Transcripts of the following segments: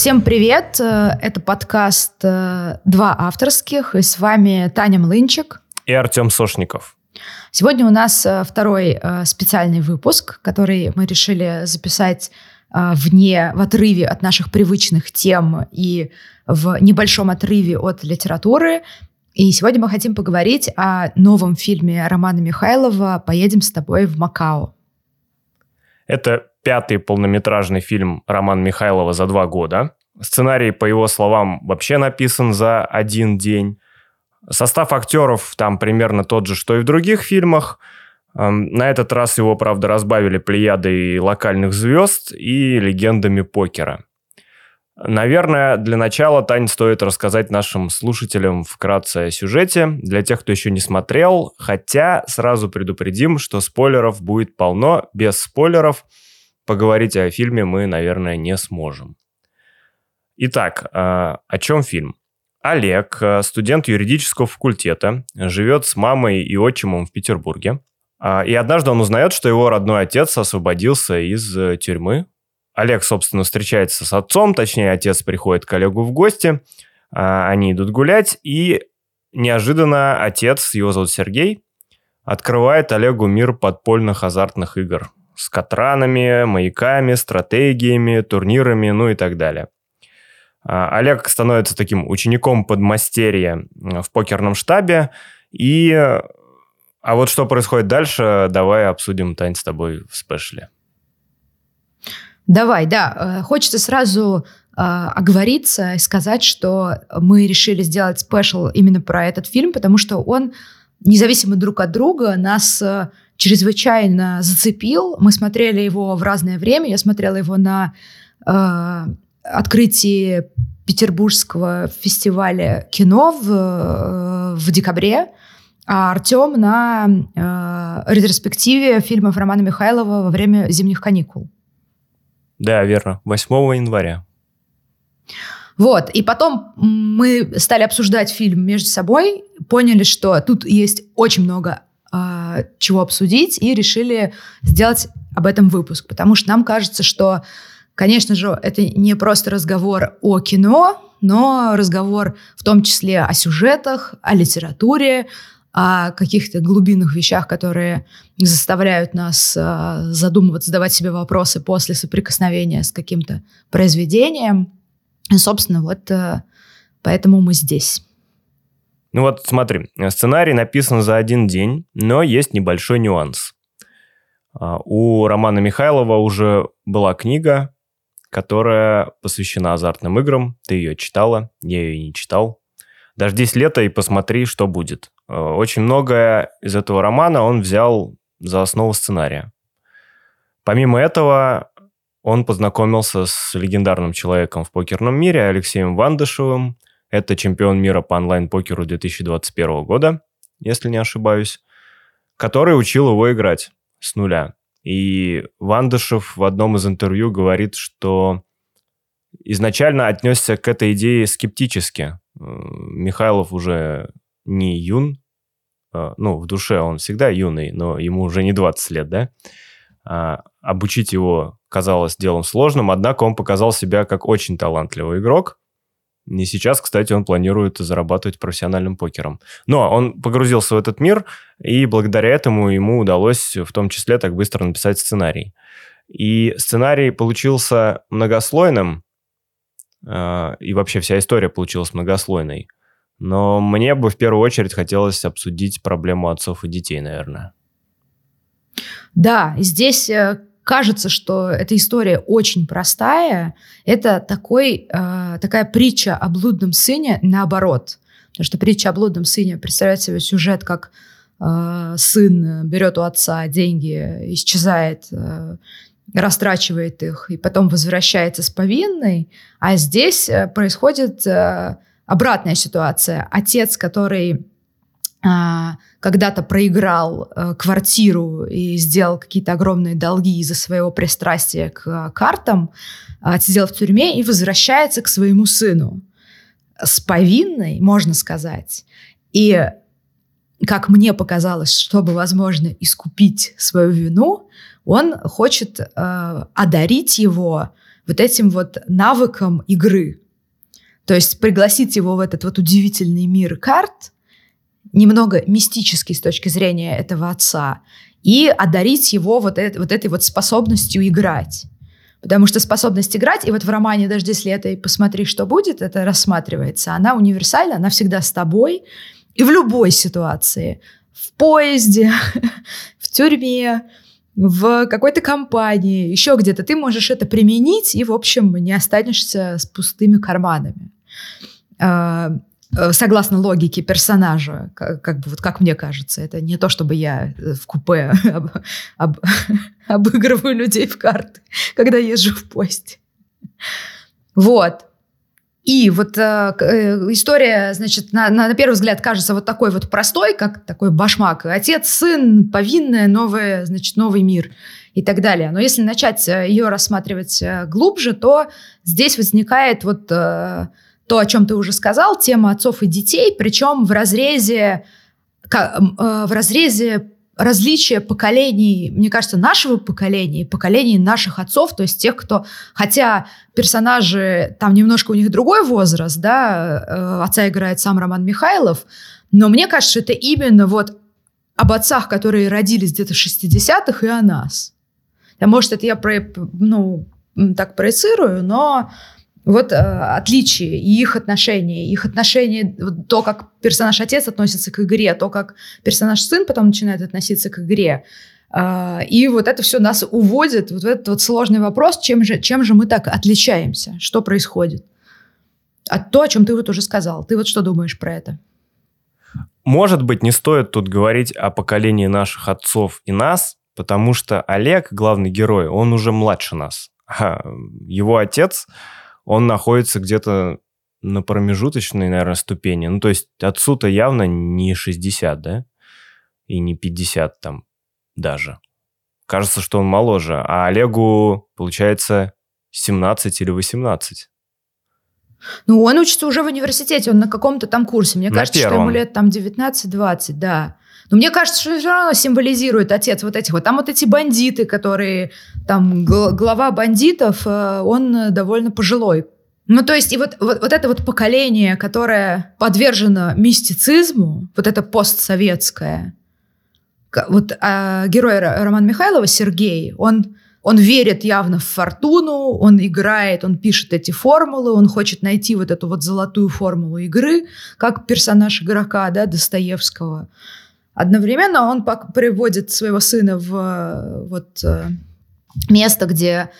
Всем привет! Это подкаст «Два авторских», и с вами Таня Млынчик и Артём Сошников. Сегодня у нас второй специальный выпуск, который мы решили записать в отрыве от наших привычных тем и в небольшом отрыве от литературы. И сегодня мы хотим поговорить о новом фильме Романа Михайлова «Поедем с тобой в Макао». Это пятый полнометражный фильм Романа Михайлова за 2 года. Сценарий, по его словам, вообще написан за 1 день. Состав актеров там примерно тот же, что и в других фильмах. На этот раз его, правда, разбавили плеядой локальных звезд и легендами покера. Наверное, для начала, Тань, стоит рассказать нашим слушателям вкратце о сюжете, для тех, кто еще не смотрел, хотя сразу предупредим, что спойлеров будет полно. Без спойлеров поговорить о фильме мы, наверное, не сможем. Итак, о чем фильм? Олег, студент юридического факультета, живет с мамой и отчимом в Петербурге. И однажды он узнает, что его родной отец освободился из тюрьмы. Олег, собственно, встречается с отцом, точнее, отец приходит к Олегу в гости. Они идут гулять, и неожиданно отец, его зовут Сергей, открывает Олегу мир подпольных азартных игр с катранами, маяками, стратегиями, турнирами, ну и так далее. Олег становится таким учеником подмастерья в покерном штабе. А вот что происходит дальше, давай обсудим, Тань, с тобой в спешле. Давай, да. Хочется сразу оговориться и сказать, что мы решили сделать спешл именно про этот фильм, потому что он, независимо друг от друга, нас чрезвычайно зацепил. Мы смотрели его в разное время. Я смотрела его на открытии Петербургского фестиваля кино в декабре, а Артём на ретроспективе фильмов Романа Михайлова во время зимних каникул. Да, верно. 8 января. Вот. И потом мы стали обсуждать фильм между собой, поняли, что тут есть очень много чего обсудить, и решили сделать об этом выпуск. Потому что нам кажется, что, конечно же, это не просто разговор о кино, но разговор в том числе о сюжетах, о литературе, о каких-то глубинных вещах, которые заставляют нас задумываться, задавать себе вопросы после соприкосновения с каким-то произведением. И, собственно, вот поэтому мы здесь. Ну вот смотри, сценарий написан за 1 день, но есть небольшой нюанс. У Романа Михайлова уже была книга, которая посвящена азартным играм. Ты ее читала, я ее не читал. Дождись лета и посмотри, что будет. Очень многое из этого романа он взял за основу сценария. Помимо этого, он познакомился с легендарным человеком в покерном мире Алексеем Вандышевым. Это чемпион мира по онлайн-покеру 2021 года, если не ошибаюсь, который учил его играть с нуля. И Вандышев в одном из интервью говорит, что изначально отнесся к этой идее скептически. Михайлов уже не юн. Ну, в душе он всегда юный, но ему уже не 20 лет, да? Обучить его казалось делом сложным, однако он показал себя как очень талантливый игрок. И сейчас, кстати, он планирует зарабатывать профессиональным покером. Но он погрузился в этот мир, и благодаря этому ему удалось в том числе так быстро написать сценарий. И сценарий получился многослойным, и вообще вся история получилась многослойной. Но мне бы в первую очередь хотелось обсудить проблему отцов и детей, наверное. Да, здесь кажется, что эта история очень простая. Это такая притча о блудном сыне наоборот. Потому что притча о блудном сыне представляет себе сюжет, как сын берет у отца деньги, исчезает, растрачивает их и потом возвращается с повинной. А здесь происходит обратная ситуация. Отец, который когда-то проиграл квартиру и сделал какие-то огромные долги из-за своего пристрастия к картам, отсидел в тюрьме и возвращается к своему сыну с повинной, можно сказать. И, как мне показалось, чтобы, возможно, искупить свою вину, он хочет одарить его вот этим вот навыком игры. То есть пригласить его в этот вот удивительный мир карт, немного мистический с точки зрения этого отца, и одарить его вот этой способностью играть. Потому что способность играть, и вот в романе «Даже если это и посмотри, что будет», это рассматривается, она универсальна, она всегда с тобой, и в любой ситуации, в поезде, в тюрьме, в какой-то компании, еще где-то, ты можешь это применить и, в общем, не останешься с пустыми карманами. Согласно логике персонажа, как мне кажется, это не то, чтобы я в купе обыгрываю людей в карты, когда езжу в поезде. Вот. И вот история, значит, на первый взгляд кажется вот такой вот простой, как такой башмак. Отец, сын, повинная, новая, значит, новый мир и так далее. Но если начать ее рассматривать глубже, то здесь возникает вот то, о чем ты уже сказал, тема отцов и детей, причем в разрезе различия поколений, мне кажется, нашего поколения и поколений наших отцов, то есть тех, кто, хотя персонажи, там немножко у них другой возраст, да, отца играет сам Роман Михайлов, но мне кажется, что это именно вот об отцах, которые родились где-то в 60-х, и о нас. Может, это я так проецирую, но вот отличия и их отношения, то, как персонаж отец относится к игре, то, как персонаж сын потом начинает относиться к игре. И вот это все нас уводит вот в этот вот сложный вопрос, чем же мы так отличаемся, что происходит. А то, о чем ты вот уже сказал. Ты вот что думаешь про это? Может быть, не стоит тут говорить о поколении наших отцов и нас, потому что Олег, главный герой, он уже младше нас. А его отец... он находится где-то на промежуточной, наверное, ступени. Ну, то есть отцу-то явно не 60, да? И не 50 там даже. Кажется, что он моложе. А Олегу, получается, 17 или 18. Ну, он учится уже в университете, он на каком-то там курсе. Мне кажется, что ему лет там 19-20, да. Но мне кажется, что все равно символизирует отец вот этих вот. Там вот эти бандиты, которые... Там глава бандитов, он довольно пожилой. Ну, то есть, и вот это вот поколение, которое подвержено мистицизму, вот это постсоветское. Вот герой Романа Михайлова, Сергей, он верит явно в фортуну, он играет, он пишет эти формулы, он хочет найти вот эту вот золотую формулу игры, как персонаж игрока, да, Достоевского. Одновременно он приводит своего сына в вот место, где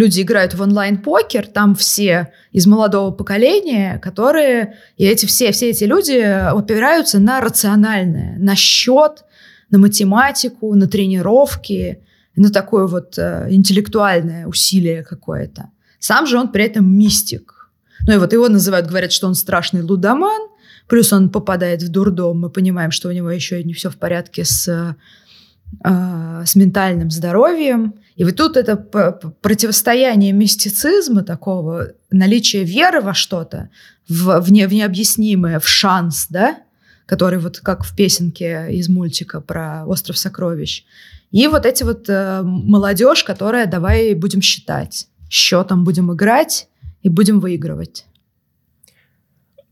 люди играют в онлайн-покер. Там все из молодого поколения, которые... И все эти люди опираются на рациональное, на счет, на математику, на тренировки, на такое вот интеллектуальное усилие какое-то. Сам же он при этом мистик. Ну и вот его называют, говорят, что он страшный лудоман. Плюс он попадает в дурдом. Мы понимаем, что у него еще не все в порядке с ментальным здоровьем. И вот тут это противостояние мистицизма такого, наличие веры во что-то, в необъяснимое, в шанс, да, который вот как в песенке из мультика про «Остров сокровищ». И вот эти вот молодежь, которая давай будем считать, счетом будем играть и будем выигрывать.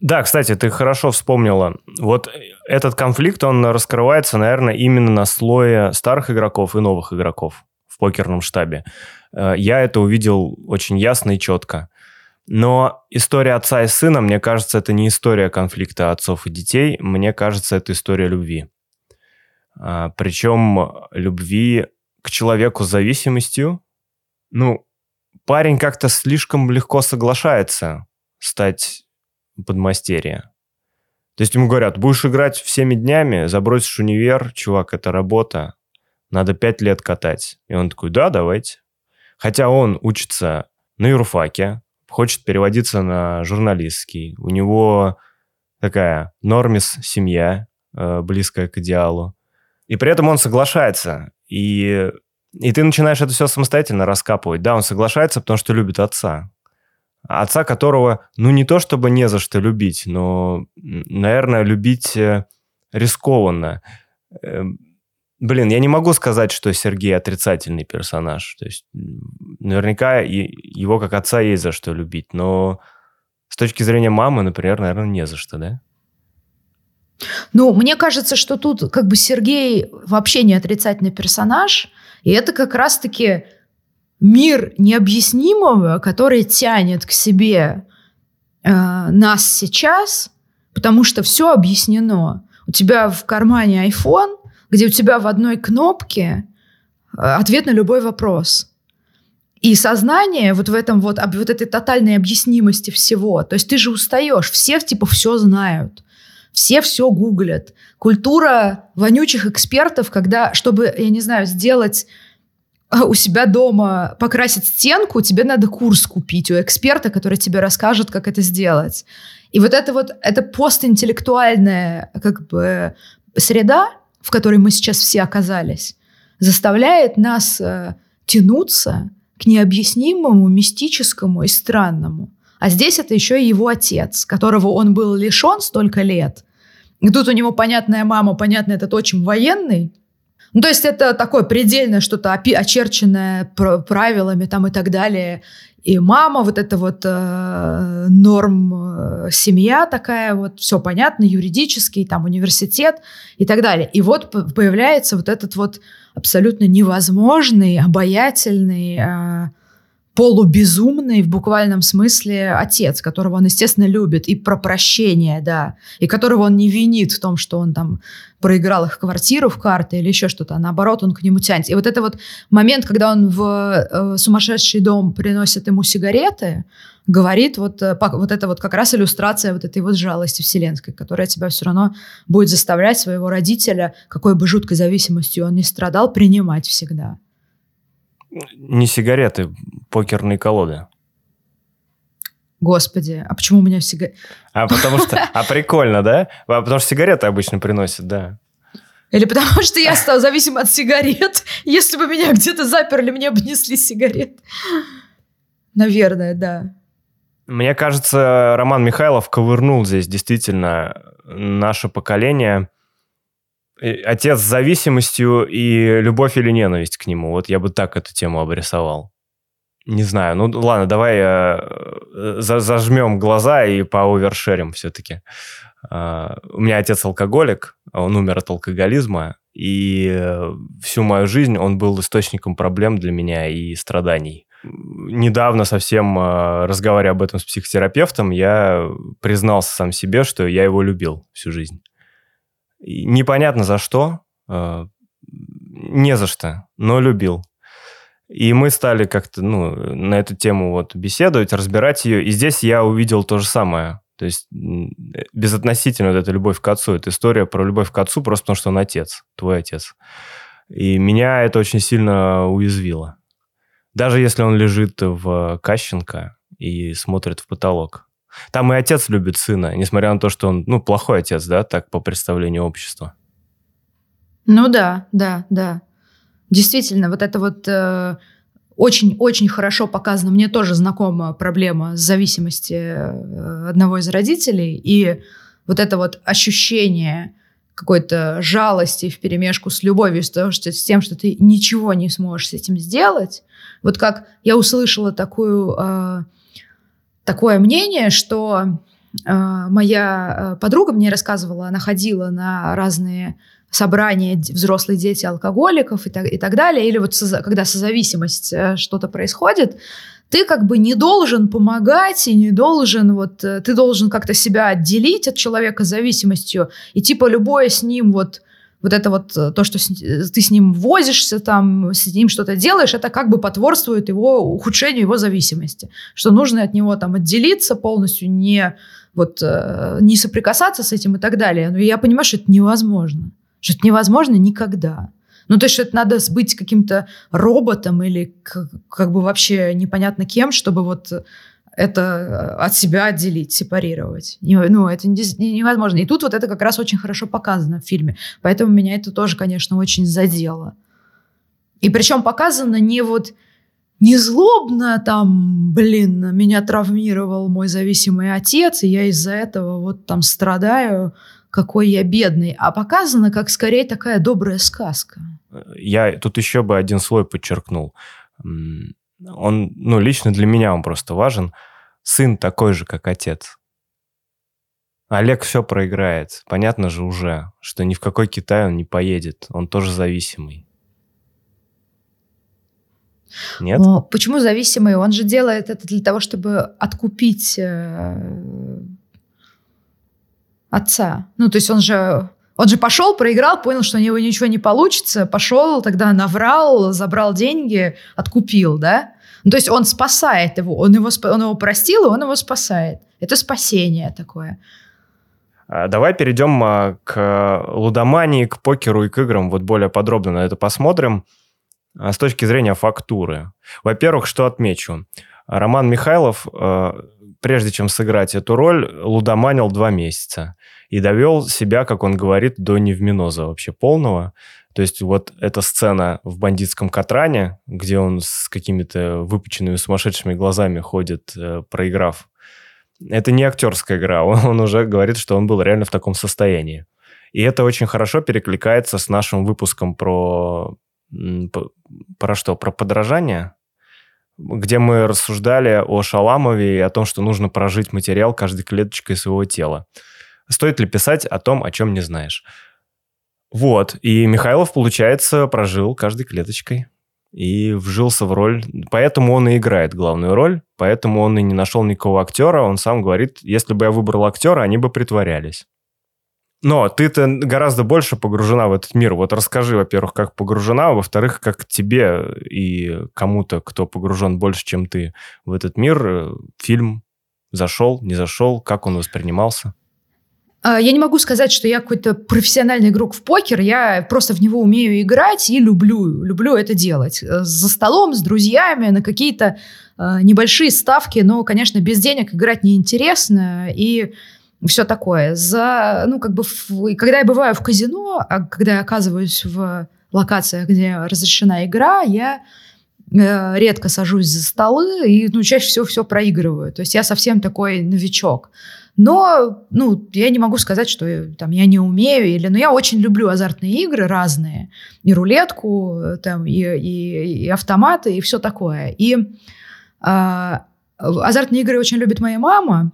Да, кстати, ты хорошо вспомнила. Вот этот конфликт, он раскрывается, наверное, именно на слое старых игроков и новых игроков в покерном штабе. Я это увидел очень ясно и четко. Но история отца и сына, мне кажется, это не история конфликта отцов и детей. Мне кажется, это история любви. Причем любви к человеку с зависимостью. Ну, парень как-то слишком легко соглашается стать... подмастерье. То есть ему говорят, будешь играть всеми днями, забросишь универ, чувак, это работа, надо 5 лет катать. И он такой, да, давайте. Хотя он учится на юрфаке, хочет переводиться на журналистский. У него такая нормис семья, близкая к идеалу. И при этом он соглашается. И ты начинаешь это все самостоятельно раскапывать. Да, он соглашается, потому что любит отца. Отца, которого, ну, не то чтобы не за что любить, но, наверное, любить рискованно. Блин, я не могу сказать, что Сергей отрицательный персонаж. То есть наверняка его как отца есть за что любить, но с точки зрения мамы, например, наверное, не за что, да? Ну, мне кажется, что тут как бы Сергей вообще не отрицательный персонаж, и это как раз-таки мир необъяснимого, который тянет к себе нас сейчас, потому что все объяснено. У тебя в кармане iPhone, где у тебя в одной кнопке ответ на любой вопрос. И сознание вот в этом вот этой тотальной объяснимости всего. То есть ты же устаешь, все типа все знают. Все все гуглят. Культура вонючих экспертов, когда, чтобы, я не знаю, сделать у себя дома, покрасить стенку, тебе надо курс купить у эксперта, который тебе расскажет, как это сделать. И вот эта постинтеллектуальная как бы среда, в которой мы сейчас все оказались, заставляет нас тянуться к необъяснимому, мистическому и странному. А здесь это еще и его отец, которого он был лишен столько лет. И тут у него понятная мама, понятно, этот отчим военный. Ну, то есть это такое предельное что-то очерченное правилами там и так далее. И мама, вот эта вот норм семья такая, вот все понятно, юридический, там университет и так далее. И вот появляется вот этот вот абсолютно невозможный, обаятельный, полубезумный в буквальном смысле отец, которого он, естественно, любит, и про прощение, да, и которого он не винит в том, что он там проиграл их квартиру в карты или еще что-то, а наоборот, он к нему тянется. И вот это вот момент, когда он в сумасшедший дом приносит ему сигареты, говорит, вот это вот как раз иллюстрация вот этой вот жалости вселенской, которая тебя все равно будет заставлять своего родителя, какой бы жуткой зависимостью он ни страдал, принимать всегда. Не сигареты, покерные колоды. Господи, а почему у меня сигареты? А прикольно, да? Потому что сигареты обычно приносят, да. Или потому что я стал зависим от сигарет. Если бы меня где-то заперли, мне бы несли сигарет. Наверное, да. Мне кажется, Роман Михайлов ковырнул здесь действительно наше поколение. Отец с зависимостью и любовь или ненависть к нему. Вот я бы так эту тему обрисовал. Не знаю. Ну, ладно, давай зажмем глаза и поовершерим все-таки. У меня отец алкоголик, он умер от алкоголизма, и всю мою жизнь он был источником проблем для меня и страданий. Недавно совсем, разговаривая об этом с психотерапевтом, я признался сам себе, что я его любил всю жизнь. Непонятно за что, не за что, но любил. И мы стали как-то на эту тему беседовать, разбирать ее. И здесь я увидел то же самое. То есть безотносительно вот эта любовь к отцу. Это история про любовь к отцу просто потому, что он отец, твой отец. И меня это очень сильно уязвило. Даже если он лежит в Кащенко и смотрит в потолок. Там и отец любит сына, несмотря на то, что он, плохой отец, да, так по представлению общества. Ну да. Действительно, вот это вот очень-очень хорошо показано. Мне тоже знакома проблема зависимости одного из родителей. И вот это вот ощущение какой-то жалости вперемешку с любовью, с тем, что ты ничего не сможешь с этим сделать. Вот как я услышала такое мнение, что моя подруга мне рассказывала, она ходила на разные собрания взрослых детей алкоголиков и так далее, или вот когда созависимость что-то происходит, ты как бы не должен помогать и не должен, ты должен как-то себя отделить от человека с зависимостью, и типа любое с ним то, что ты с ним возишься, там, с ним что-то делаешь, это как бы потворствует ухудшению его зависимости. Что нужно от него там отделиться полностью, не соприкасаться с этим и так далее. Но я понимаю, что это невозможно. Что это невозможно никогда. Ну, то есть, что это надо быть каким-то роботом или как бы вообще непонятно кем, чтобы это от себя отделить, сепарировать. Это невозможно. И тут это как раз очень хорошо показано в фильме. Поэтому меня это тоже, конечно, очень задело. И причем показано не злобно там, блин, меня травмировал мой зависимый отец, и я из-за этого там страдаю, какой я бедный. А показано, как скорее такая добрая сказка. я тут еще бы один слой подчеркнул. Он, ну, лично для меня он просто важен. Сын такой же, как отец. Олег все проиграет. Понятно же уже, что ни в какой Китай он не поедет. Он тоже зависимый. Нет? Но почему зависимый? Он же делает это для того, чтобы откупить отца. Ну, то есть он же пошел, проиграл, понял, что у него ничего не получится, пошел, тогда наврал, забрал деньги, откупил, да? Ну, то есть он спасает его, он его простил, и он его спасает. Это спасение такое. Давай перейдем к лудомании, к покеру и к играм. Вот более подробно на это посмотрим. С точки зрения фактуры. Во-первых, что отмечу. Роман Михайлов, прежде чем сыграть эту роль, лудоманил 2 месяца. И довел себя, как он говорит, до невминоза вообще полного. То есть вот эта сцена в бандитском Катране, где он с какими-то выпученными сумасшедшими глазами ходит, проиграв. Это не актерская игра. Он уже говорит, что он был реально в таком состоянии. И это очень хорошо перекликается с нашим выпуском про что? Про подражание, где мы рассуждали о Шаламове и о том, что нужно прожить материал каждой клеточкой своего тела. Стоит ли писать о том, о чем не знаешь? Вот. И Михайлов, получается, прожил каждой клеточкой и вжился в роль. Поэтому он и играет главную роль, поэтому он и не нашел никакого актера. Он сам говорит, если бы я выбрал актера, они бы притворялись. Но ты-то гораздо больше погружена в этот мир. Вот расскажи, во-первых, как погружена, а во-вторых, как тебе и кому-то, кто погружен больше, чем ты, в этот мир, фильм зашел, не зашел, как он воспринимался? Я не могу сказать, что я какой-то профессиональный игрок в покер. Я просто в него умею играть и люблю это делать. За столом, с друзьями, на какие-то небольшие ставки. Но, конечно, без денег играть неинтересно и... все такое. Когда я бываю в казино, а когда я оказываюсь в локациях, где разрешена игра, я редко сажусь за столы и чаще всего все проигрываю. То есть я совсем такой новичок. Но я не могу сказать, что я не умею. Но я очень люблю азартные игры разные. И рулетку, и автоматы, и все такое. И азартные игры очень любит моя мама.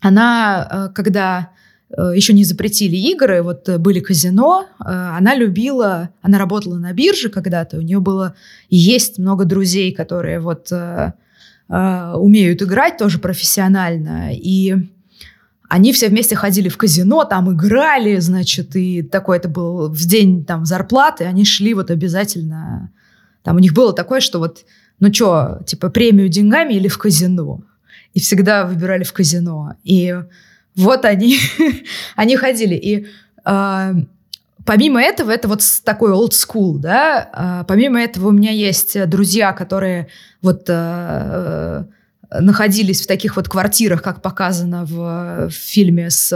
Она, когда еще не запретили игры, были казино, она работала на бирже когда-то, у нее было и есть много друзей, которые умеют играть тоже профессионально, и они все вместе ходили в казино, там играли, и такой это был в день зарплаты, они шли обязательно, у них было такое, что премию деньгами или в казино. И всегда выбирали в казино. И они ходили. И помимо этого, это такой old school, да. Помимо этого у меня есть друзья, которые находились в таких квартирах, как показано в фильме с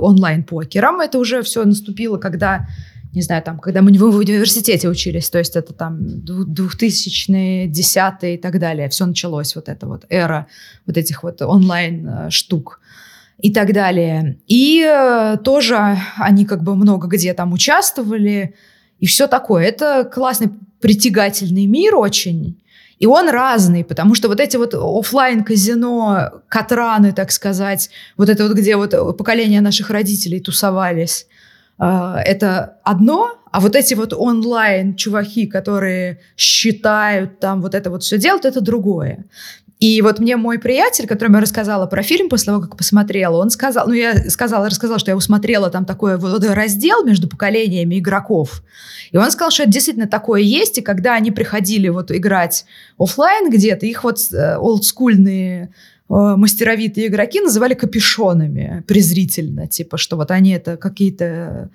онлайн-покером. Это уже все наступило, когда мы в университете учились, то есть это 2010-е и так далее. Все началось, эра этих онлайн-штук и так далее. И тоже они много где участвовали и все такое. Это классный притягательный мир очень. И он разный, потому что эти офлайн-казино, катраны, так сказать, где поколения наших родителей тусовались, это одно, а эти онлайн-чуваки, которые считают, все делают, это другое. И мне мой приятель, которому я рассказала про фильм после того, как посмотрела, он сказал, я рассказала, что я усмотрела такой раздел между поколениями игроков. И он сказал, что это действительно такое есть, и когда они приходили играть офлайн где-то, их олдскульные мастеровитые игроки называли капюшонами презрительно, что они это какие-то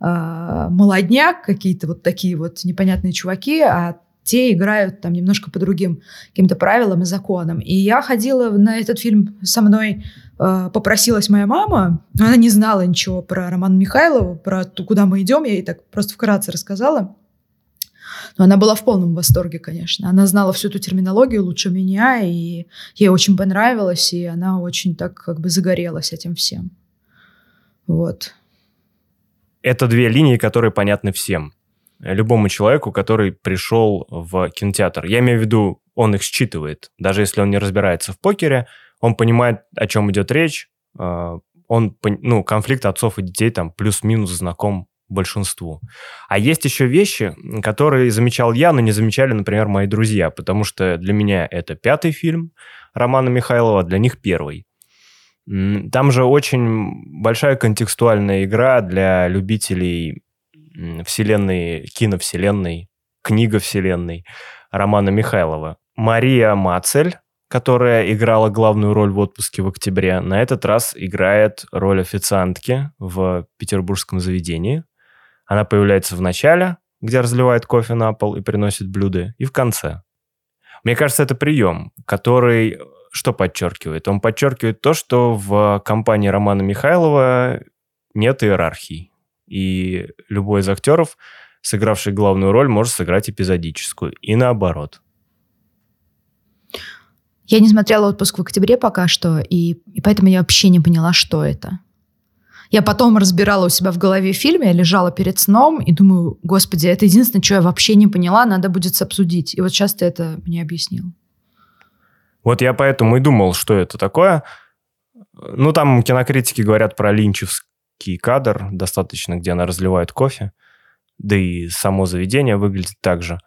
молодняк, какие-то такие непонятные чуваки, а те играют немножко по другим каким-то правилам и законам. И я ходила на этот фильм, со мной попросилась моя мама, она не знала ничего про Романа Михайлова, про то, куда мы идем, я ей так просто вкратце рассказала. Но она была в полном восторге, конечно. Она знала всю эту терминологию лучше меня, и ей очень понравилось, и она очень загорелась этим всем. Вот. Это две линии, которые понятны всем. любому человеку, который пришел в кинотеатр. Я имею в виду, он их считывает. Даже если он не разбирается в покере, он понимает, о чем идет речь. Он, ну, конфликт отцов и детей там плюс-минус знаком большинству. А есть еще вещи, которые замечал я, но не замечали, например, мои друзья, потому что для меня это 5-й фильм Романа Михайлова, для них 1-й. Там же очень большая контекстуальная игра для любителей вселенной, киновселенной, книговселенной Романа Михайлова. Мария Мацель, которая играла главную роль в «Отпуске в октябре», на этот раз играет роль официантки в петербургском заведении. Она появляется в начале, где разливает кофе на пол и приносит блюда, и в конце. Мне кажется, это прием, который что подчеркивает? Он подчеркивает то, что в компании Романа Михайлова нет иерархии. И любой из актеров, сыгравший главную роль, может сыграть эпизодическую. И наоборот. Я не смотрела «Отпуск в октябре» пока что, и поэтому я вообще не поняла, что это. Я потом разбирала у себя в голове фильм, я лежала перед сном и думаю, господи, это единственное, что я вообще не поняла, надо будет обсудить. И вот сейчас ты это мне объяснил. Вот я поэтому и думал, что это такое. Ну, там кинокритики говорят про линчевский кадр, достаточно, где она разливает кофе. Да и само заведение выглядит так же.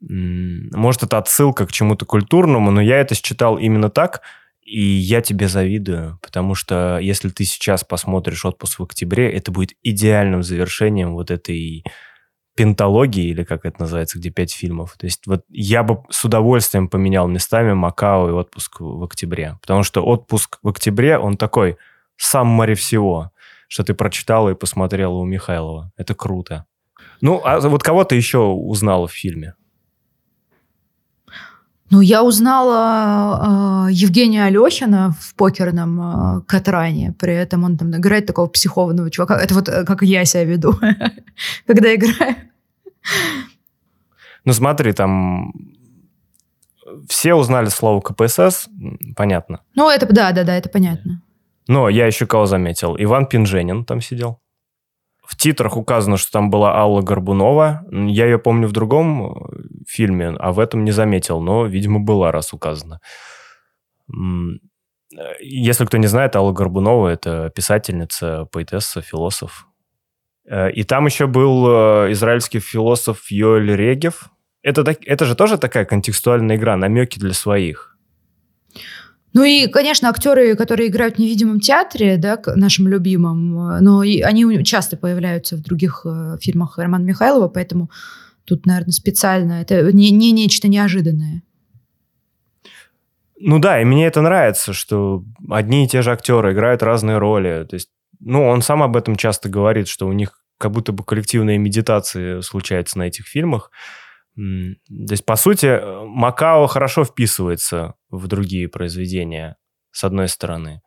Может, это отсылка к чему-то культурному, но я это считал именно так, и я тебе завидую, потому что если ты сейчас посмотришь «Отпуск в октябре», это будет идеальным завершением вот этой пенталогии, или как это называется, где 5 фильмов. То есть вот я бы с удовольствием поменял местами «Макао» и «Отпуск в октябре», потому что «Отпуск в октябре», он такой саммари всего, что ты прочитала и посмотрела у Михайлова. Это круто. Ну, а вот кого ты еще узнала в фильме? Ну, я узнала Евгения Алехина в покерном катране. При этом он там играет такого психованного чувака. Это вот как я себя веду, когда играю. Ну, смотри, там все узнали слово КПСС, понятно. Ну, это да, это понятно. Но я еще кого заметил. Иван Пинженин там сидел. В титрах указано, что там была Алла Горбунова. Я ее помню в другом фильме, а в этом не заметил, но, видимо, была, раз указано. Если кто не знает, Алла Горбунова – это писательница, поэтесса, философ. И там еще был израильский философ Йоэль Регев. Это же тоже такая контекстуальная игра, намеки для своих. Ну и, конечно, актеры, которые играют в «Невидимом театре», да, нашим любимым, но они часто появляются в других фильмах Романа Михайлова, поэтому тут, наверное, специально. Это не нечто неожиданное. Ну да, и мне это нравится, что одни и те же актеры играют разные роли. То есть, ну, он сам об этом часто говорит, что у них как будто бы коллективные медитации случаются на этих фильмах. То есть, по сути, Макао хорошо вписывается в другие произведения, с одной стороны,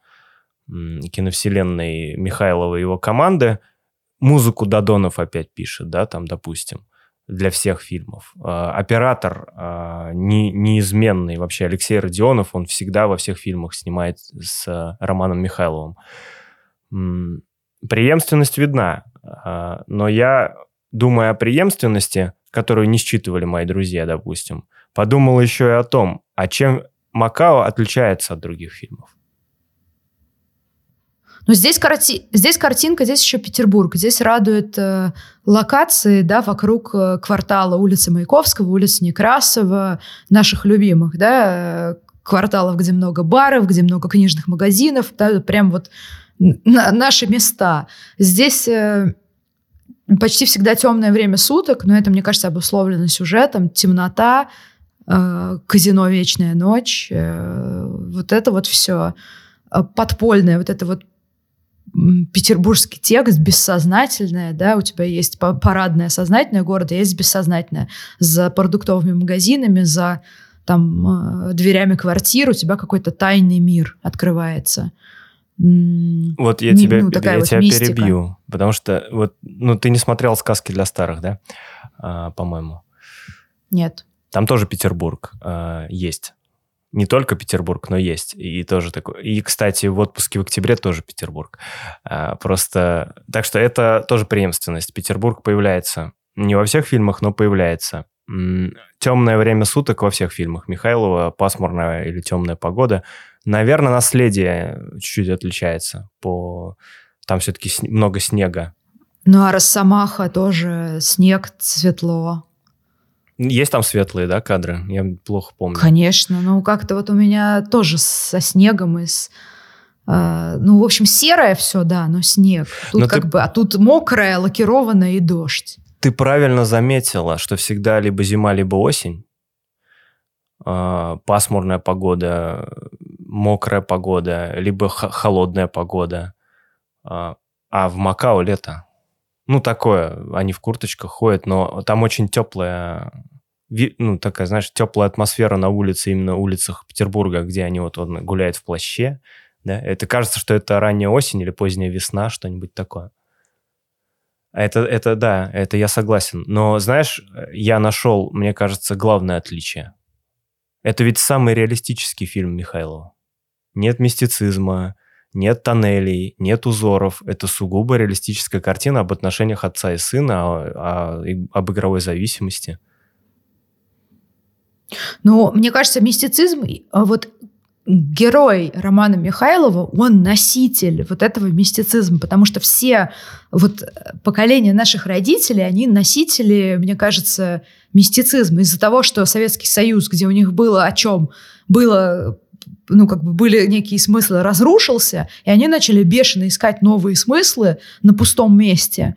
киновселенной Михайлова и его команды. Музыку Додонов опять пишет, да, там, допустим, для всех фильмов. Оператор неизменный вообще Алексей Родионов, он всегда во всех фильмах снимает с Романом Михайловым. Преемственность видна, но я, думая о преемственности, которую не считывали мои друзья, допустим, подумал еще и о том, а чем «Макао» отличается от других фильмов. Ну, здесь картинка, здесь еще Петербург. Здесь радуют локации, да, вокруг квартала улицы Маяковского, улицы Некрасова, наших любимых, да, кварталов, где много баров, где много книжных магазинов, да, прям вот наши места. Здесь... Почти всегда темное время суток, но это, мне кажется, обусловлено сюжетом. Темнота, казино «Вечная ночь», вот это вот все подпольное, вот это вот петербургский текст, бессознательное, да, у тебя есть парадное сознательное города, есть бессознательное. За продуктовыми магазинами, за там дверями квартир у тебя какой-то тайный мир открывается. Вот я тебя, перебью, потому что вот, ну, ты не смотрел «Сказки для старых», да, по-моему? Нет. Там тоже Петербург есть. Не только Петербург, но есть. И тоже такой. И, кстати, в «Отпуске в октябре» тоже Петербург. Просто... Так что это тоже преемственность. Петербург появляется не во всех фильмах, но появляется. «Темное время суток» во всех фильмах Михайлова, «Пасмурная» или «Темная погода». Наверное, «Наследие» чуть-чуть отличается. Там все-таки много снега. Ну, а «Росомаха» тоже снег, светло. Есть там светлые, да, кадры? Я плохо помню. Конечно. Ну, как-то вот у меня тоже со снегом и с... ну, в общем, серое все, да, но снег. А тут мокрое, лакированное и дождь. Ты правильно заметила, что всегда либо зима, либо осень. Пасмурная погода, мокрая погода, либо холодная погода. А в Макао лето. Ну, такое. Они в курточках ходят, но там очень теплая... Ну, такая, знаешь, теплая атмосфера на улице, именно на улицах Петербурга, где они вот он гуляет в плаще. Да? Это кажется, что это ранняя осень или поздняя весна, что-нибудь такое. Это да, это я согласен. Но, знаешь, я нашел, мне кажется, главное отличие. Это ведь самый реалистический фильм Михайлова. Нет мистицизма, нет тоннелей, нет узоров. Это сугубо реалистическая картина об отношениях отца и сына, об игровой зависимости. Ну, мне кажется, мистицизм... вот герой Романа Михайлова, он носитель вот этого мистицизма, потому что все вот поколения наших родителей, они носители, мне кажется, мистицизма. Из-за того, что Советский Союз, где у них было о чем, было, ну, как бы были некие смыслы, разрушился, и они начали бешено искать новые смыслы на пустом месте.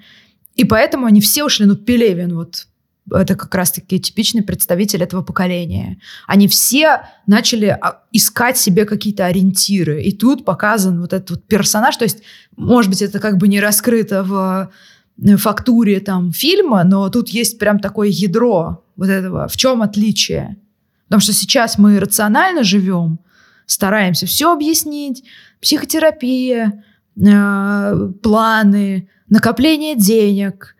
И поэтому они все ушли, ну, Пелевин вот. Это как раз-таки типичный представитель этого поколения. Они все начали искать себе какие-то ориентиры. И тут показан вот этот вот персонаж. То есть, может быть, это как бы не раскрыто в фактуре там, фильма, но тут есть прям такое ядро вот этого. В чем отличие? Потому что сейчас мы рационально живем, стараемся все объяснить. Психотерапия, планы, накопление денег.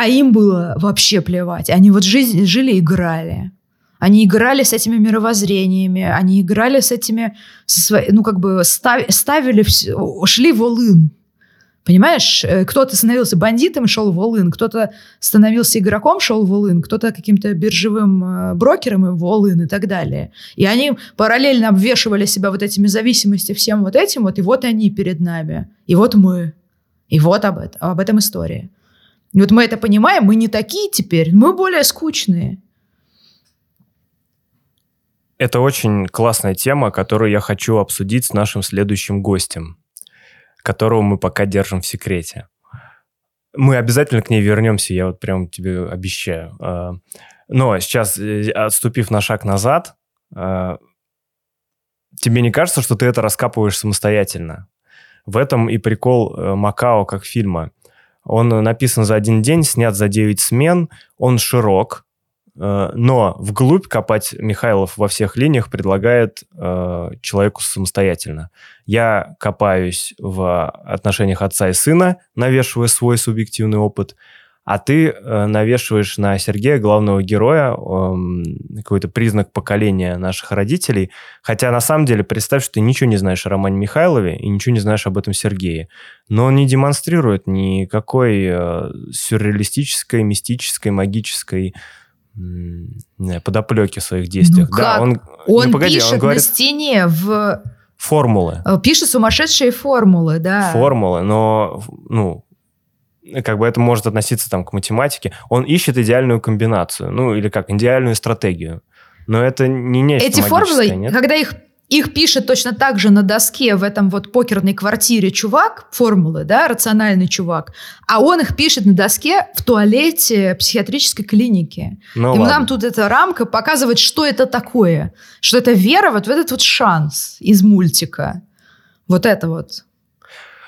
А им было вообще плевать. Они вот жили и играли. Они играли с этими мировоззрениями, они играли с этими... ну, как бы ставили... шли в all-in. Понимаешь? Кто-то становился бандитом и шел в all-in, кто-то становился игроком, шел в all-in, кто-то каким-то биржевым брокером и в all-in и так далее. И они параллельно обвешивали себя вот этими зависимостями, всем вот этим, вот, и вот они перед нами, и вот мы, и вот об этом история. И вот мы это понимаем, мы не такие теперь, мы более скучные. Это очень классная тема, которую я хочу обсудить с нашим следующим гостем, которого мы пока держим в секрете. Мы обязательно к ней вернемся, я вот прям тебе обещаю. Но сейчас, отступив на шаг назад, тебе не кажется, что ты это раскапываешь самостоятельно? В этом и прикол Макао как фильма. Он написан за один день, снят за 9 смен, он широк, но вглубь копать Михайлов во всех линиях предлагает человеку самостоятельно. Я копаюсь в отношениях отца и сына, навешивая свой субъективный опыт, а ты навешиваешь на Сергея, главного героя, какой-то признак поколения наших родителей. Хотя, на самом деле, представь, что ты ничего не знаешь о Романе Михайлове и ничего не знаешь об этом Сергее. Но он не демонстрирует никакой сюрреалистической, мистической, магической подоплеки в своих действиях. Ну как? Да, он говорит... на стене в... формулы. Пишет сумасшедшие формулы, да. Формулы, но... ну, как бы это может относиться там, к математике, он ищет идеальную комбинацию, ну, или как, идеальную стратегию. Но это не нечто эти магическое, формулы, нет? Когда их пишет точно так же на доске в этом вот покерной квартире чувак, формулы, да, рациональный чувак, а он их пишет на доске в туалете психиатрической клиники. Ну, и ладно. Нам тут эта рамка показывает, что это такое, что это вера вот в этот вот шанс из мультика. Вот это вот.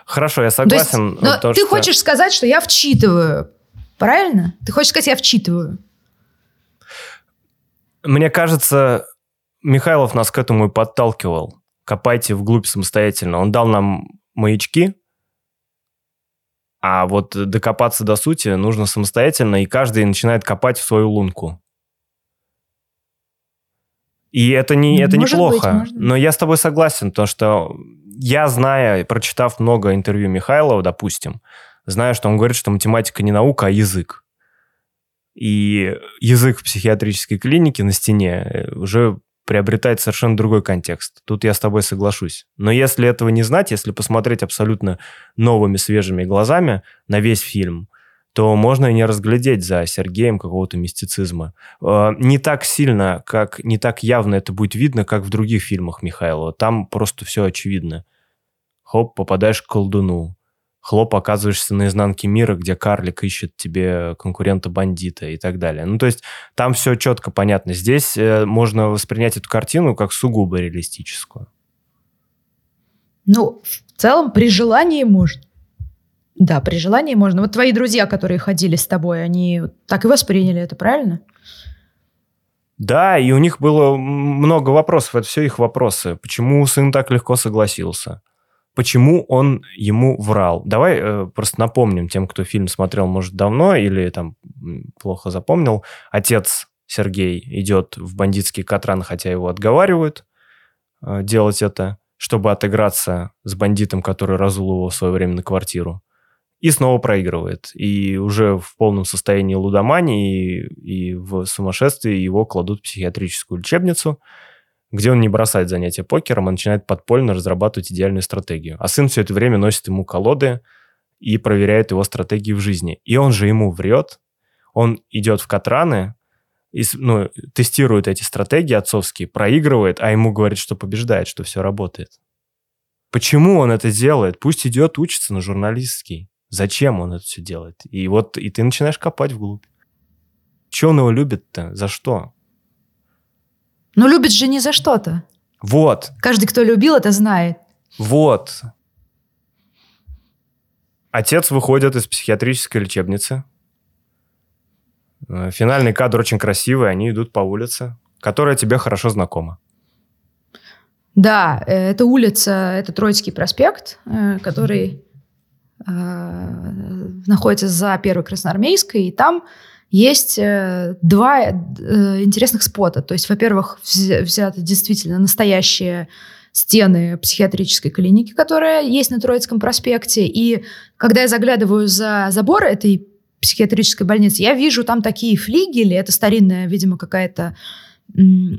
Хорошо, я согласен. То есть, ты хочешь сказать, что я вчитываю, правильно? Ты хочешь сказать, я вчитываю? Мне кажется, Михайлов нас к этому и подталкивал. Копайте вглубь самостоятельно. Он дал нам маячки, а вот докопаться до сути нужно самостоятельно, и каждый начинает копать в свою лунку. И это неплохо. Но я с тобой согласен, потому что я, зная, прочитав много интервью Михайлова, допустим, знаю, что он говорит, что математика не наука, а язык. И язык в психиатрической клинике на стене уже приобретает совершенно другой контекст. Тут я с тобой соглашусь. Но если этого не знать, если посмотреть абсолютно новыми, свежими глазами на весь фильм, то можно и не разглядеть за Сергеем какого-то мистицизма. Не так сильно, как не так явно это будет видно, как в других фильмах Михайлова. Там просто все очевидно. Хоп, попадаешь к колдуну. Хлоп, оказываешься на изнанке мира, где карлик ищет тебе конкурента-бандита и так далее. Ну, то есть там все четко понятно. Здесь можно воспринять эту картину как сугубо реалистическую. Ну, в целом, при желании можно. Да, при желании можно. Вот твои друзья, которые ходили с тобой, они так и восприняли это, правильно? Да, и у них было много вопросов. Это все их вопросы. Почему сын так легко согласился? Почему он ему врал? Давай просто напомним тем, кто фильм смотрел, может, давно или там плохо запомнил. Отец Сергей идет в бандитский катран, хотя его отговаривают делать это, чтобы отыграться с бандитом, который разул его в свое время на квартиру. И снова проигрывает. И уже в полном состоянии лудомании и в сумасшествии его кладут в психиатрическую лечебницу, где он не бросает занятия покером, а начинает подпольно разрабатывать идеальную стратегию. А сын все это время носит ему колоды и проверяет его стратегии в жизни. И он же ему врет. Он идет в катраны, и, тестирует эти стратегии отцовские, проигрывает, а ему говорит, что побеждает, что все работает. Почему он это делает? Пусть идет, учится на журналистский. Зачем он это все делает? И вот и ты начинаешь копать вглубь. Чего он его любит-то? За что? Но любит же не за что-то. Вот. Каждый, кто любил, это знает. Вот. Отец выходит из психиатрической лечебницы. Финальный кадр очень красивый. Они идут по улице, которая тебе хорошо знакома. Да, это улица, это Троицкий проспект, который находится за Первой Красноармейской. И там есть два интересных спота. То есть, во-первых, взяты действительно настоящие стены психиатрической клиники, которая есть на Троицком проспекте. И когда я заглядываю за забор этой психиатрической больницы, я вижу там такие флигели. Это старинная, видимо, какая-то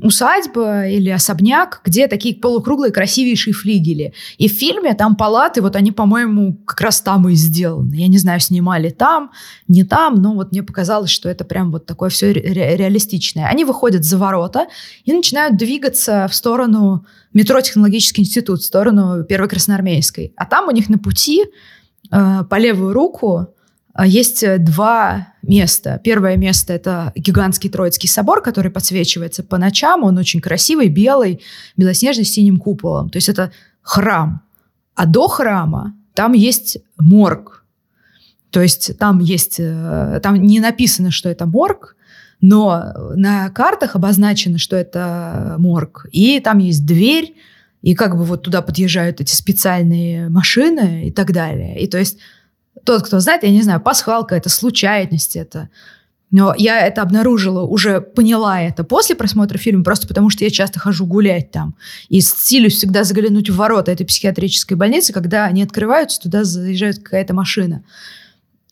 усадьба или особняк, где такие полукруглые красивейшие флигели. И в фильме там палаты, вот они, по-моему, как раз там и сделаны. Я не знаю, снимали там, не там, но вот мне показалось, что это прям вот такое все реалистичное. Они выходят за ворота и начинают двигаться в сторону метро Технологический институт, в сторону Первой Красноармейской. А там у них на пути по левую руку есть два места. Первое место – это гигантский Троицкий собор, который подсвечивается по ночам. Он очень красивый, белый, белоснежный, с синим куполом. То есть это храм. А до храма там есть морг. То есть там не написано, что это морг, но на картах обозначено, что это морг. И там есть дверь, и как бы вот туда подъезжают эти специальные машины и так далее. И то есть тот, кто знает, я не знаю, пасхалка, это случайность, это. Но я это обнаружила, уже поняла это после просмотра фильма, просто потому что я часто хожу гулять там. И стилюсь всегда заглянуть в ворота этой психиатрической больницы, когда они открываются, туда заезжает какая-то машина.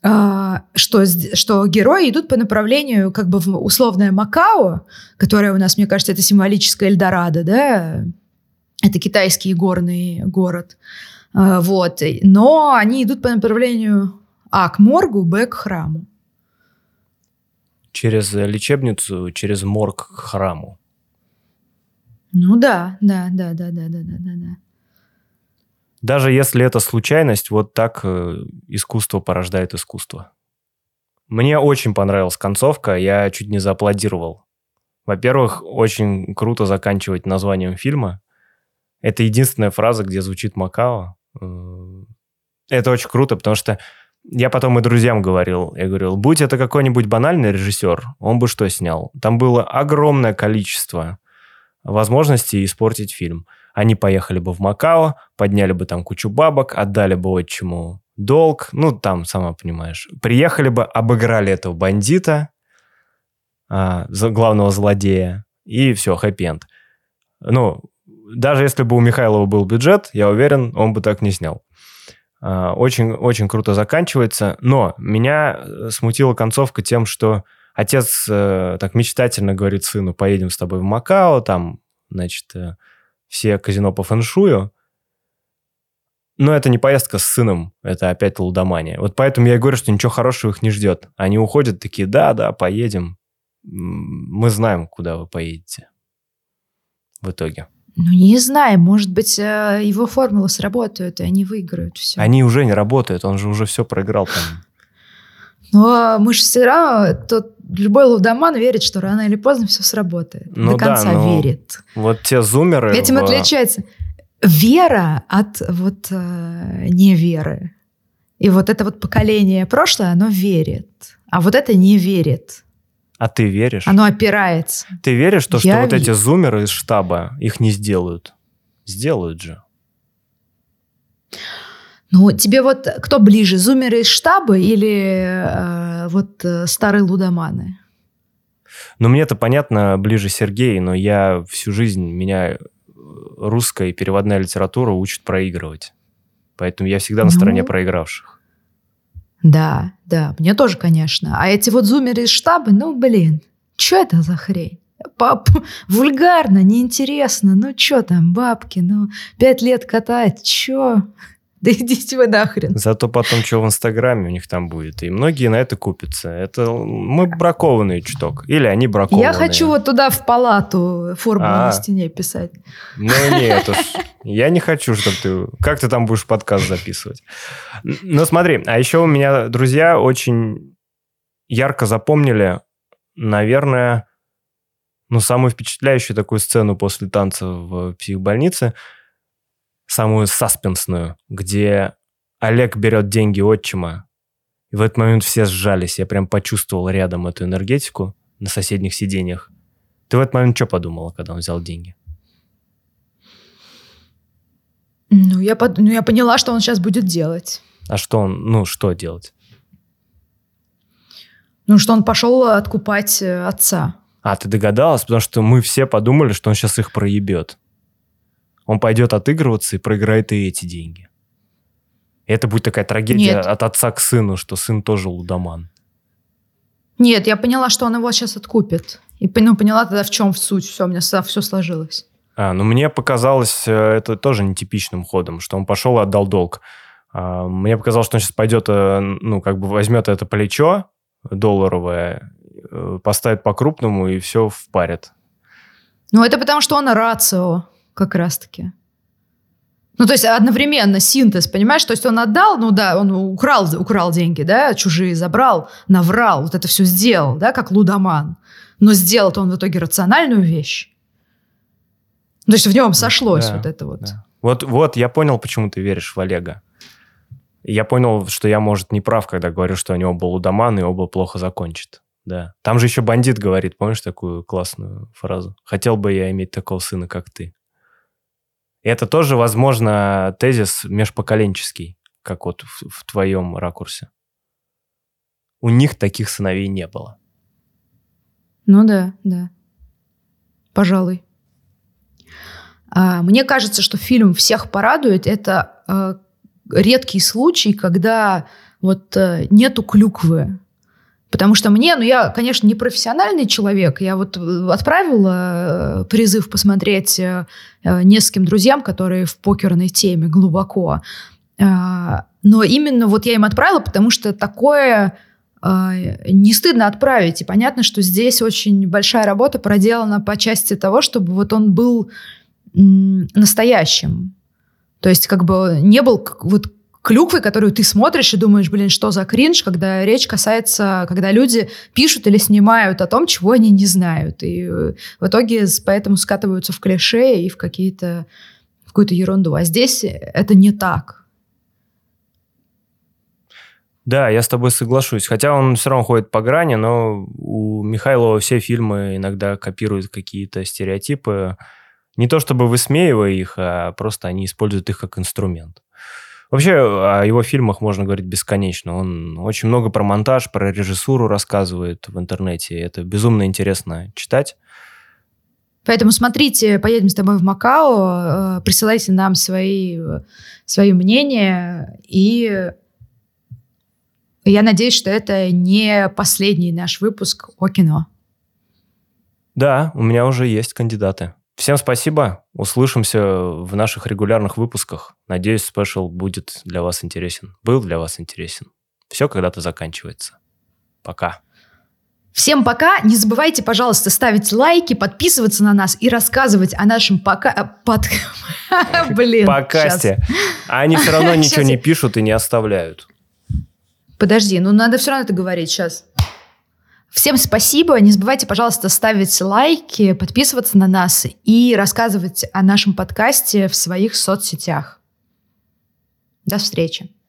Что герои идут по направлению как бы в условное Макао, которое у нас, мне кажется, это символическое Эльдорадо, да? Это китайский горный город. Вот. Но они идут по направлению к моргу, б, к храму. Через лечебницу, через морг к храму. Ну да. Даже если это случайность, вот так искусство порождает искусство. Мне очень понравилась концовка, я чуть не зааплодировал. Во-первых, очень круто заканчивать названием фильма. Это единственная фраза, где звучит Макао. Это очень круто, потому что я потом и друзьям говорил. Я говорил, будь это какой-нибудь банальный режиссер, он бы что снял? Там было огромное количество возможностей испортить фильм. Они поехали бы в Макао, подняли бы там кучу бабок, отдали бы отчиму долг. Ну, там, сама понимаешь. Приехали бы, обыграли этого бандита, главного злодея, и все, хэппи-энд. Ну, даже если бы у Михайлова был бюджет, я уверен, он бы так не снял. Очень, очень круто заканчивается. Но меня смутила концовка тем, что Отец так мечтательно говорит сыну: поедем с тобой в Макао, там, значит, все казино по фэншую. Но это не поездка с сыном, это опять лудомания. Вот поэтому я и говорю, что ничего хорошего их не ждет. Они уходят такие: да, поедем. Мы знаем, куда вы поедете в итоге. Ну, не знаю, может быть, его формулы сработают, и они выиграют все. Они уже не работают, он же уже все проиграл там. Но мы же все равно, тот любой лудоман верит, что рано или поздно все сработает. Ну, до конца верит. Вот те зумеры... Этим отличается вера от вот неверы. И вот это вот поколение прошлое, оно верит. А вот это не верит. А ты веришь? Оно опирается. Ты веришь, что вот эти зумеры из штаба их не сделают? Сделают же. Ну, тебе вот кто ближе, зумеры из штаба или старые лудоманы? Ну, мне-то, понятно, ближе Сергей, но я всю жизнь, меня русская и переводная литература учит проигрывать. Поэтому я всегда на стороне проигравших. Да, мне тоже, конечно. А эти вот зумеры из штаба, что это за хрень? Вульгарно, неинтересно, что там, бабки, 5 лет катать, что? Да идите вы нахрен. Зато потом, что в Инстаграме у них там будет, и многие на это купятся. Это мы бракованный чуток, или они бракованные. Я хочу вот туда в палату формулу на стене писать. Ну нет, я не хочу, чтобы ты... Как ты там будешь подкаст записывать? Ну смотри, а еще у меня друзья очень ярко запомнили, наверное, самую впечатляющую такую сцену после танца в психбольнице, самую саспенсную, где Олег берет деньги отчима. И в этот момент все сжались. Я прям почувствовал рядом эту энергетику на соседних сиденьях. Ты в этот момент что подумала, когда он взял деньги? Я поняла, что он сейчас будет делать. А что он, что делать? Что он пошел откупать отца. А, ты догадалась? Потому что мы все подумали, что он сейчас их проебет. Он пойдет отыгрываться и проиграет и эти деньги. И это будет такая трагедия от отца к сыну, что сын тоже лудоман. Нет, я поняла, что он его сейчас откупит. И поняла тогда, в чем суть. Все, у меня все сложилось. Мне показалось это тоже нетипичным ходом, что он пошел и отдал долг. Мне показалось, что он сейчас пойдет, возьмет это плечо долларовое, поставит по-крупному и все впарит. Это потому, что он рацио. Как раз-таки. То есть одновременно синтез, понимаешь? То есть он отдал, он украл деньги, да, чужие забрал, наврал, это все сделал, да, как лудоман. Но сделал-то он в итоге рациональную вещь. То есть в нем сошлось . Да. Вот я понял, почему ты веришь в Олега. Я понял, что я, может, не прав, когда говорю, что они оба лудоман и оба плохо закончат. Да. Там же еще бандит говорит, помнишь такую классную фразу? «Хотел бы я иметь такого сына, как ты». Это тоже, возможно, тезис межпоколенческий, как вот в твоем ракурсе. У них таких сыновей не было. Да. Пожалуй. Мне кажется, что фильм всех порадует. Это редкий случай, когда нету клюквы. Потому что мне, я, конечно, не профессиональный человек. Я отправила призыв посмотреть нескольким друзьям, которые в покерной теме глубоко. Но именно я им отправила, потому что такое не стыдно отправить. И понятно, что здесь очень большая работа проделана по части того, чтобы он был настоящим. То есть не был клюквы, которую ты смотришь и думаешь, что за кринж, когда речь касается, когда люди пишут или снимают о том, чего они не знают. И в итоге поэтому скатываются в клише и в какую-то ерунду. А здесь это не так. Да, я с тобой соглашусь. Хотя он все равно ходит по грани, но у Михайлова все фильмы иногда копируют какие-то стереотипы. Не то чтобы высмеивая их, а просто они используют их как инструмент. Вообще о его фильмах можно говорить бесконечно. Он очень много про монтаж, про режиссуру рассказывает в интернете. Это безумно интересно читать. Поэтому смотрите «Поедем с тобой в Макао», присылайте нам свои мнения и Я надеюсь, что это не последний наш выпуск о кино. Да, у меня уже есть кандидаты. Всем спасибо. Услышимся в наших регулярных выпусках. Надеюсь, спешл будет для вас интересен. Был для вас интересен. Все когда-то заканчивается. Пока. Всем пока. Не забывайте, пожалуйста, ставить лайки, подписываться на нас и рассказывать о нашем подкасте. А они все равно ничего не пишут и не оставляют. Подожди, надо все равно это говорить сейчас. Всем спасибо. Не забывайте, пожалуйста, ставить лайки, подписываться на нас и рассказывать о нашем подкасте в своих соцсетях. До встречи.